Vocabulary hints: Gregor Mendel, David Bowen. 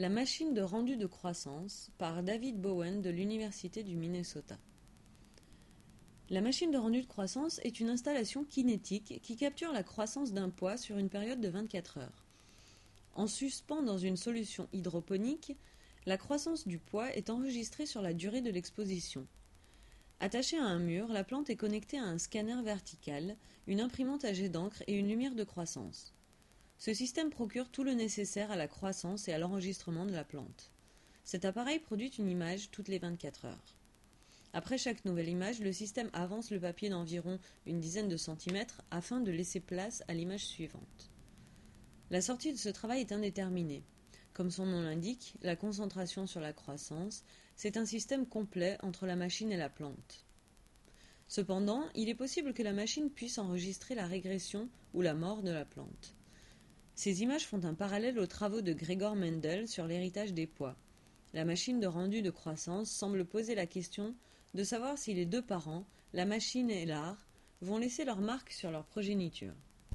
La machine de rendu de croissance par David Bowen de l'Université du Minnesota. La machine de rendu de croissance est une installation kinétique qui capture la croissance d'un pois sur une période de 24 heures. En suspens dans une solution hydroponique, la croissance du pois est enregistrée sur la durée de l'exposition. Attachée à un mur, la plante est connectée à un scanner vertical, une imprimante à jet d'encre et une lumière de croissance. Ce système procure tout le nécessaire à la croissance et à l'enregistrement de la plante. Cet appareil produit une image toutes les 24 heures. Après chaque nouvelle image, le système avance le papier d'environ une dizaine de centimètres afin de laisser place à l'image suivante. La sortie de ce travail est indéterminée. Comme son nom l'indique, la concentration sur la croissance, c'est un système complet entre la machine et la plante. Cependant, il est possible que la machine puisse enregistrer la régression ou la mort de la plante. Ces images font un parallèle aux travaux de Gregor Mendel sur l'héritage des pois. La machine de rendu de croissance semble poser la question de savoir si les deux parents, la machine et l'art, vont laisser leur marque sur leur progéniture.